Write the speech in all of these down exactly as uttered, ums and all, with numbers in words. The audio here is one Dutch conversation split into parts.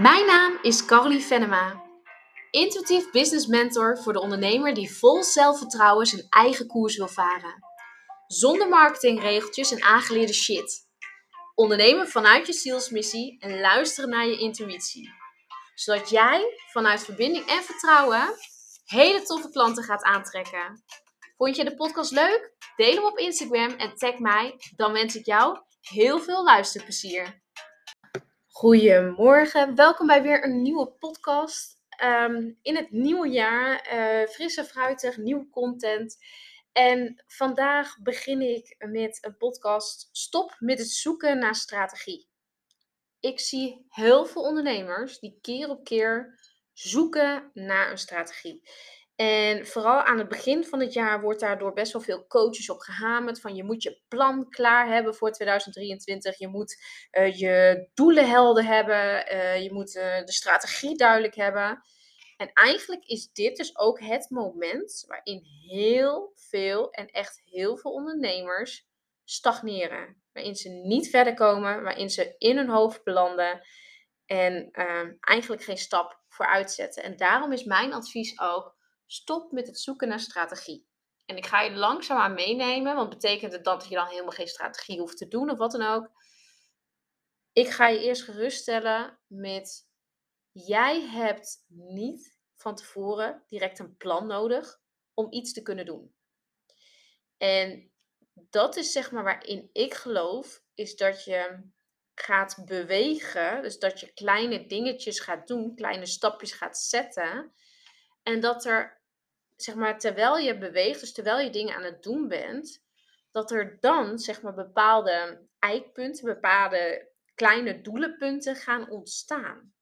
Mijn naam is Carly Venema, intuïtief business mentor voor de ondernemer die vol zelfvertrouwen zijn eigen koers wil varen. Zonder marketingregeltjes en aangeleerde shit. Ondernemen vanuit je zielsmissie en luisteren naar je intuïtie. Zodat jij vanuit verbinding en vertrouwen hele toffe klanten gaat aantrekken. Vond je de podcast leuk? Deel hem op Instagram en tag mij. Dan wens ik jou heel veel luisterplezier. Goedemorgen, welkom bij weer een nieuwe podcast. Um, in het nieuwe jaar, uh, fris en fruitig, nieuw content. En vandaag begin ik met een podcast, stop met het zoeken naar strategie. Ik zie heel veel ondernemers die keer op keer zoeken naar een strategie. En vooral aan het begin van het jaar wordt daardoor best wel veel coaches op gehamerd. Van je moet je plan klaar hebben voor tweeduizend drieëntwintig. Je moet uh, je doelen helder hebben. Uh, je moet uh, de strategie duidelijk hebben. En eigenlijk is dit dus ook het moment waarin heel veel en echt heel veel ondernemers stagneren. Waarin ze niet verder komen. Waarin ze in hun hoofd belanden. En uh, eigenlijk geen stap vooruit zetten. En daarom is mijn advies ook. Stop met het zoeken naar strategie. En ik ga je langzaamaan meenemen. Want betekent het dat je dan helemaal geen strategie hoeft te doen of wat dan ook? Ik ga je eerst geruststellen met... Jij hebt niet van tevoren direct een plan nodig om iets te kunnen doen. En dat is zeg maar waarin ik geloof. Is dat je gaat bewegen. Dus dat je kleine dingetjes gaat doen. Kleine stapjes gaat zetten. En dat er, zeg maar, terwijl je beweegt, dus terwijl je dingen aan het doen bent, dat er dan, zeg maar, bepaalde eikpunten, bepaalde kleine doelenpunten gaan ontstaan.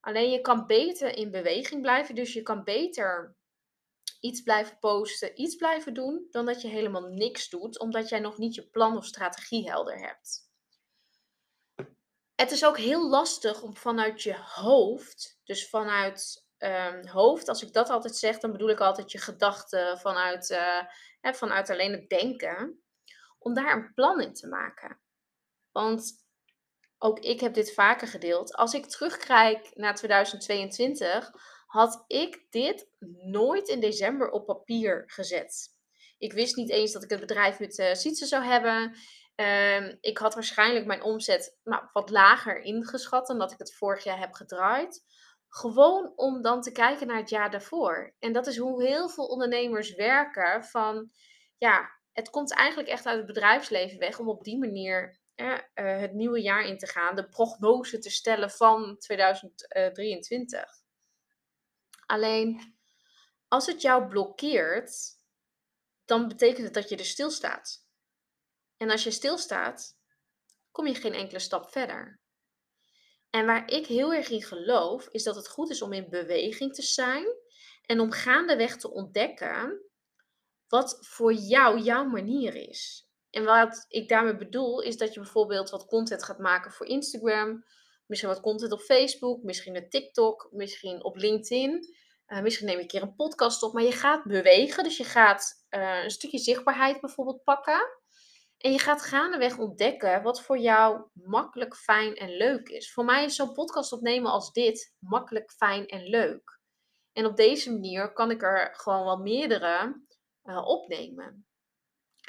Alleen je kan beter in beweging blijven, dus je kan beter iets blijven posten, iets blijven doen, dan dat je helemaal niks doet, omdat jij nog niet je plan of strategie helder hebt. Het is ook heel lastig om vanuit je hoofd, dus vanuit... Um, hoofd, als ik dat altijd zeg, dan bedoel ik altijd je gedachten vanuit, uh, hè, vanuit alleen het denken. Om daar een plan in te maken. Want ook ik heb dit vaker gedeeld. Als ik terugkijk naar tweeduizend tweeëntwintig, had ik dit nooit in december op papier gezet. Ik wist niet eens dat ik het bedrijf met uh, Sietse zou hebben. Um, ik had waarschijnlijk mijn omzet nou, wat lager ingeschat dan dat ik het vorig jaar heb gedraaid. Gewoon om dan te kijken naar het jaar daarvoor. En dat is hoe heel veel ondernemers werken. Van ja, het komt eigenlijk echt uit het bedrijfsleven weg. Om op die manier eh, uh, het nieuwe jaar in te gaan. De prognose te stellen van tweeduizend drieëntwintig. Alleen, als het jou blokkeert. Dan betekent het dat je er stilstaat. En als je stilstaat, kom je geen enkele stap verder. En waar ik heel erg in geloof, is dat het goed is om in beweging te zijn. En om gaandeweg te ontdekken wat voor jou jouw manier is. En wat ik daarmee bedoel, is dat je bijvoorbeeld wat content gaat maken voor Instagram. Misschien wat content op Facebook, misschien een TikTok, misschien op LinkedIn. Uh, misschien neem je een keer een podcast op, maar je gaat bewegen. Dus je gaat uh, een stukje zichtbaarheid bijvoorbeeld pakken. En je gaat gaandeweg ontdekken wat voor jou makkelijk, fijn en leuk is. Voor mij is zo'n podcast opnemen als dit makkelijk, fijn en leuk. En op deze manier kan ik er gewoon wel meerdere uh, opnemen.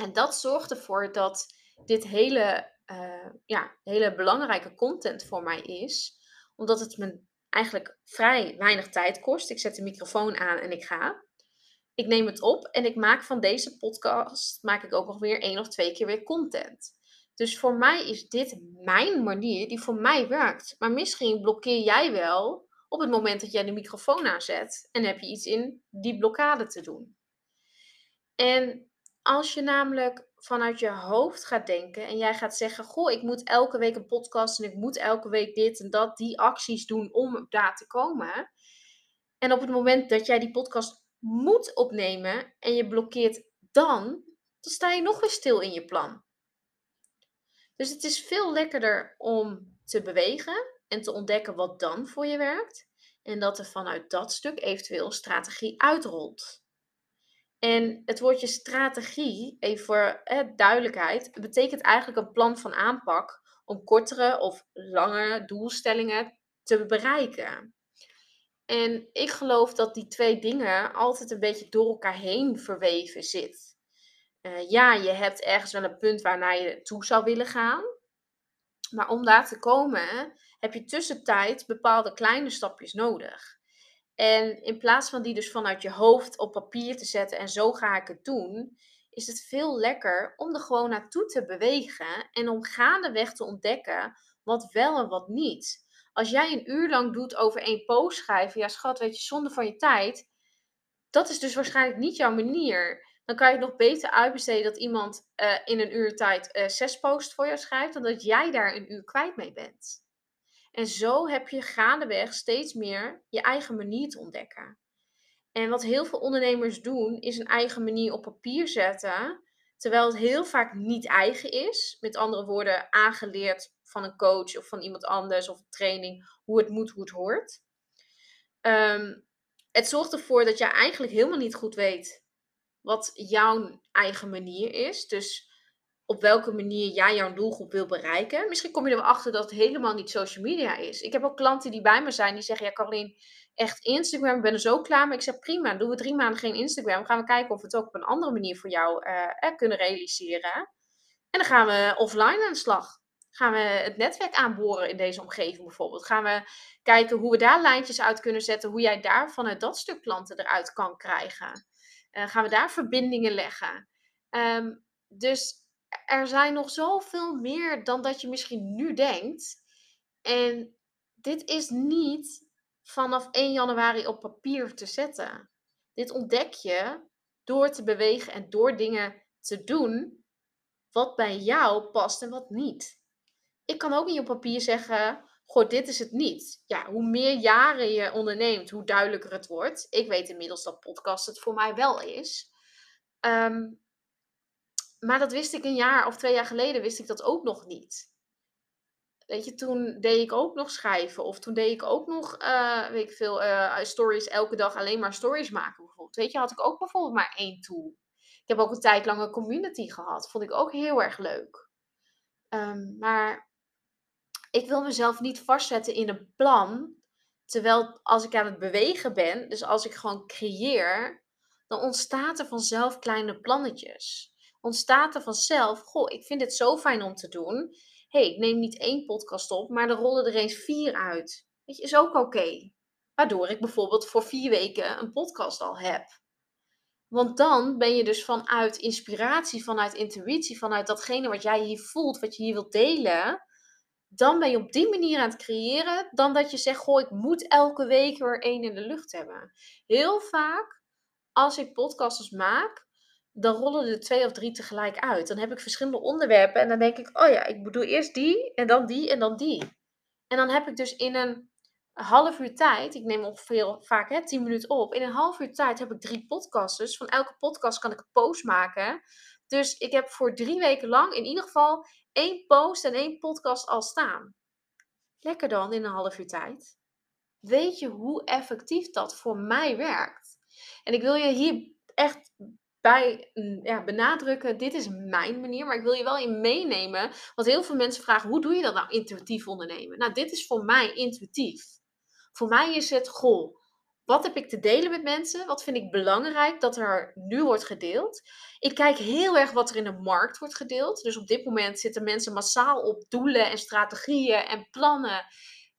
En dat zorgt ervoor dat dit hele, uh, ja, hele belangrijke content voor mij is. Omdat het me eigenlijk vrij weinig tijd kost. Ik zet de microfoon aan en ik ga. Ik neem het op en ik maak van deze podcast maak ik ook nog weer één of twee keer weer content. Dus voor mij is dit mijn manier die voor mij werkt. Maar misschien blokkeer jij wel op het moment dat jij de microfoon aanzet. En heb je iets in die blokkade te doen. En als je namelijk vanuit je hoofd gaat denken en jij gaat zeggen... Goh, ik moet elke week een podcast en ik moet elke week dit en dat, die acties doen om daar te komen. En op het moment dat jij die podcast... moet opnemen en je blokkeert dan, dan sta je nog weer stil in je plan. Dus het is veel lekkerder om te bewegen en te ontdekken wat dan voor je werkt. En dat er vanuit dat stuk eventueel strategie uitrolt. En het woordje strategie, even voor eh, duidelijkheid, betekent eigenlijk een plan van aanpak om kortere of langere doelstellingen te bereiken. En ik geloof dat die twee dingen altijd een beetje door elkaar heen verweven zit. Uh, ja, je hebt ergens wel een punt waarnaar je toe zou willen gaan. Maar om daar te komen heb je tussentijd bepaalde kleine stapjes nodig. En in plaats van die dus vanuit je hoofd op papier te zetten en zo ga ik het doen, is het veel lekker om er gewoon naartoe te bewegen en om gaandeweg te ontdekken wat wel en wat niet. Als jij een uur lang doet over één post schrijven, ja schat, weet je, zonde van je tijd, dat is dus waarschijnlijk niet jouw manier. Dan kan je het nog beter uitbesteden dat iemand uh, in een uur tijd uh, zes posts voor jou schrijft, dan dat jij daar een uur kwijt mee bent. En zo heb je gaandeweg steeds meer je eigen manier te ontdekken. En wat heel veel ondernemers doen, is een eigen manier op papier zetten, terwijl het heel vaak niet eigen is. Met andere woorden, aangeleerd van een coach of van iemand anders of een training, hoe het moet, hoe het hoort. Um, het zorgt ervoor dat jij eigenlijk helemaal niet goed weet wat jouw eigen manier is. Dus op welke manier jij jouw doelgroep wil bereiken. Misschien kom je er wel achter dat het helemaal niet social media is. Ik heb ook klanten die bij me zijn die zeggen, ja Carolien, echt Instagram, ik ben er zo klaar. Maar ik zeg, prima, doen we drie maanden geen Instagram. Dan gaan we kijken of we het ook op een andere manier voor jou uh, kunnen realiseren. En dan gaan we offline aan de slag. Gaan we het netwerk aanboren in deze omgeving bijvoorbeeld. Gaan we kijken hoe we daar lijntjes uit kunnen zetten. Hoe jij daar vanuit dat stuk klanten eruit kan krijgen. Uh, gaan we daar verbindingen leggen. Um, dus er zijn nog zoveel meer dan dat je misschien nu denkt. En dit is niet vanaf één januari op papier te zetten. Dit ontdek je door te bewegen en door dingen te doen wat bij jou past en wat niet. Ik kan ook niet op papier zeggen, goh, dit is het niet. Ja, hoe meer jaren je onderneemt, hoe duidelijker het wordt. Ik weet inmiddels dat podcast het voor mij wel is. Um, maar dat wist ik een jaar of twee jaar geleden, wist ik dat ook nog niet. Weet je, toen deed ik ook nog schrijven. Of toen deed ik ook nog, uh, weet ik veel, uh, stories elke dag, alleen maar stories maken bijvoorbeeld. Weet je, had ik ook bijvoorbeeld maar één tool. Ik heb ook een tijd lang een community gehad. Vond ik ook heel erg leuk. Um, maar ik wil mezelf niet vastzetten in een plan. Terwijl als ik aan het bewegen ben, dus als ik gewoon creëer, dan ontstaat er vanzelf kleine plannetjes. Ontstaat er vanzelf, goh, ik vind dit zo fijn om te doen. Hé, hey, ik neem niet één podcast op, maar er rollen er eens vier uit. Weet je, is ook oké. Okay. Waardoor ik bijvoorbeeld voor vier weken een podcast al heb. Want dan ben je dus vanuit inspiratie, vanuit intuïtie, vanuit datgene wat jij hier voelt, wat je hier wilt delen. Dan ben je op die manier aan het creëren, dan dat je zegt, goh, ik moet elke week weer één in de lucht hebben. Heel vaak, als ik podcasts maak, dan rollen er twee of drie tegelijk uit. Dan heb ik verschillende onderwerpen en dan denk ik, oh ja, ik bedoel eerst die en dan die en dan die. En dan heb ik dus in een half uur tijd, ik neem ongeveer vaak hè, tien minuten op, in een half uur tijd heb ik drie podcasts. Dus van elke podcast kan ik een post maken. Dus ik heb voor drie weken lang in ieder geval één post en één podcast al staan. Lekker dan in een half uur tijd. Weet je hoe effectief dat voor mij werkt? En ik wil je hier echt bij ja, benadrukken, dit is mijn manier, maar ik wil je wel in meenemen, want heel veel mensen vragen, hoe doe je dat nou intuïtief ondernemen? Nou, dit is voor mij intuïtief. Voor mij is het, goh, wat heb ik te delen met mensen? Wat vind ik belangrijk dat er nu wordt gedeeld? Ik kijk heel erg wat er in de markt wordt gedeeld. Dus op dit moment zitten mensen massaal op doelen en strategieën en plannen,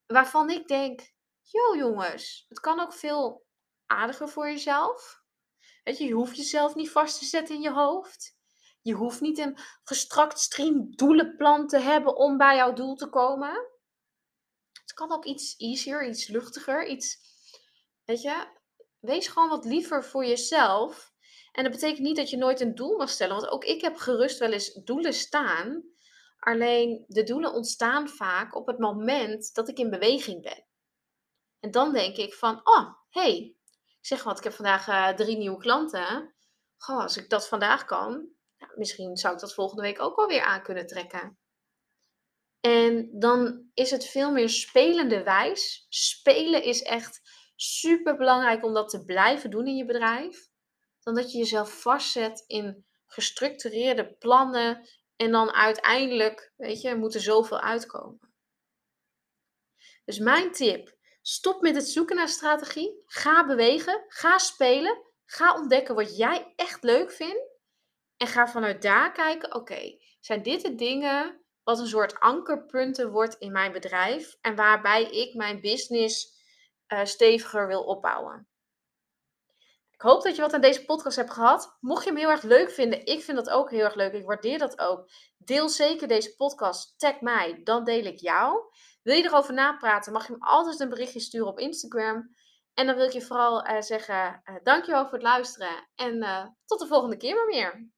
waarvan ik denk, joh jongens, het kan ook veel aardiger voor jezelf. Weet je, je hoeft jezelf niet vast te zetten in je hoofd. Je hoeft niet een gestrakt stream doelenplan te hebben om bij jouw doel te komen. Het kan ook iets easier, iets luchtiger, iets... Weet je, wees gewoon wat liever voor jezelf. En dat betekent niet dat je nooit een doel mag stellen. Want ook ik heb gerust wel eens doelen staan. Alleen de doelen ontstaan vaak op het moment dat ik in beweging ben. En dan denk ik van, oh, hé... Hey, ik zeg wat, ik heb vandaag uh, drie nieuwe klanten. Goh, als ik dat vandaag kan, nou, misschien zou ik dat volgende week ook wel weer aan kunnen trekken. En dan is het veel meer spelende wijs. Spelen is echt super belangrijk om dat te blijven doen in je bedrijf. Dan dat je jezelf vastzet in gestructureerde plannen. En dan uiteindelijk, weet je, moet er zoveel uitkomen. Dus mijn tip, stop met het zoeken naar strategie. Ga bewegen, ga spelen, ga ontdekken wat jij echt leuk vindt. En ga vanuit daar kijken, oké, okay, zijn dit de dingen wat een soort ankerpunten wordt in mijn bedrijf en waarbij ik mijn business uh, steviger wil opbouwen. Ik hoop dat je wat aan deze podcast hebt gehad. Mocht je hem heel erg leuk vinden, ik vind dat ook heel erg leuk. Ik waardeer dat ook. Deel zeker deze podcast. Tag mij, dan deel ik jou. Wil je erover napraten, mag je hem altijd een berichtje sturen op Instagram. En dan wil ik je vooral uh, zeggen, uh, dankjewel voor het luisteren. En uh, tot de volgende keer maar weer.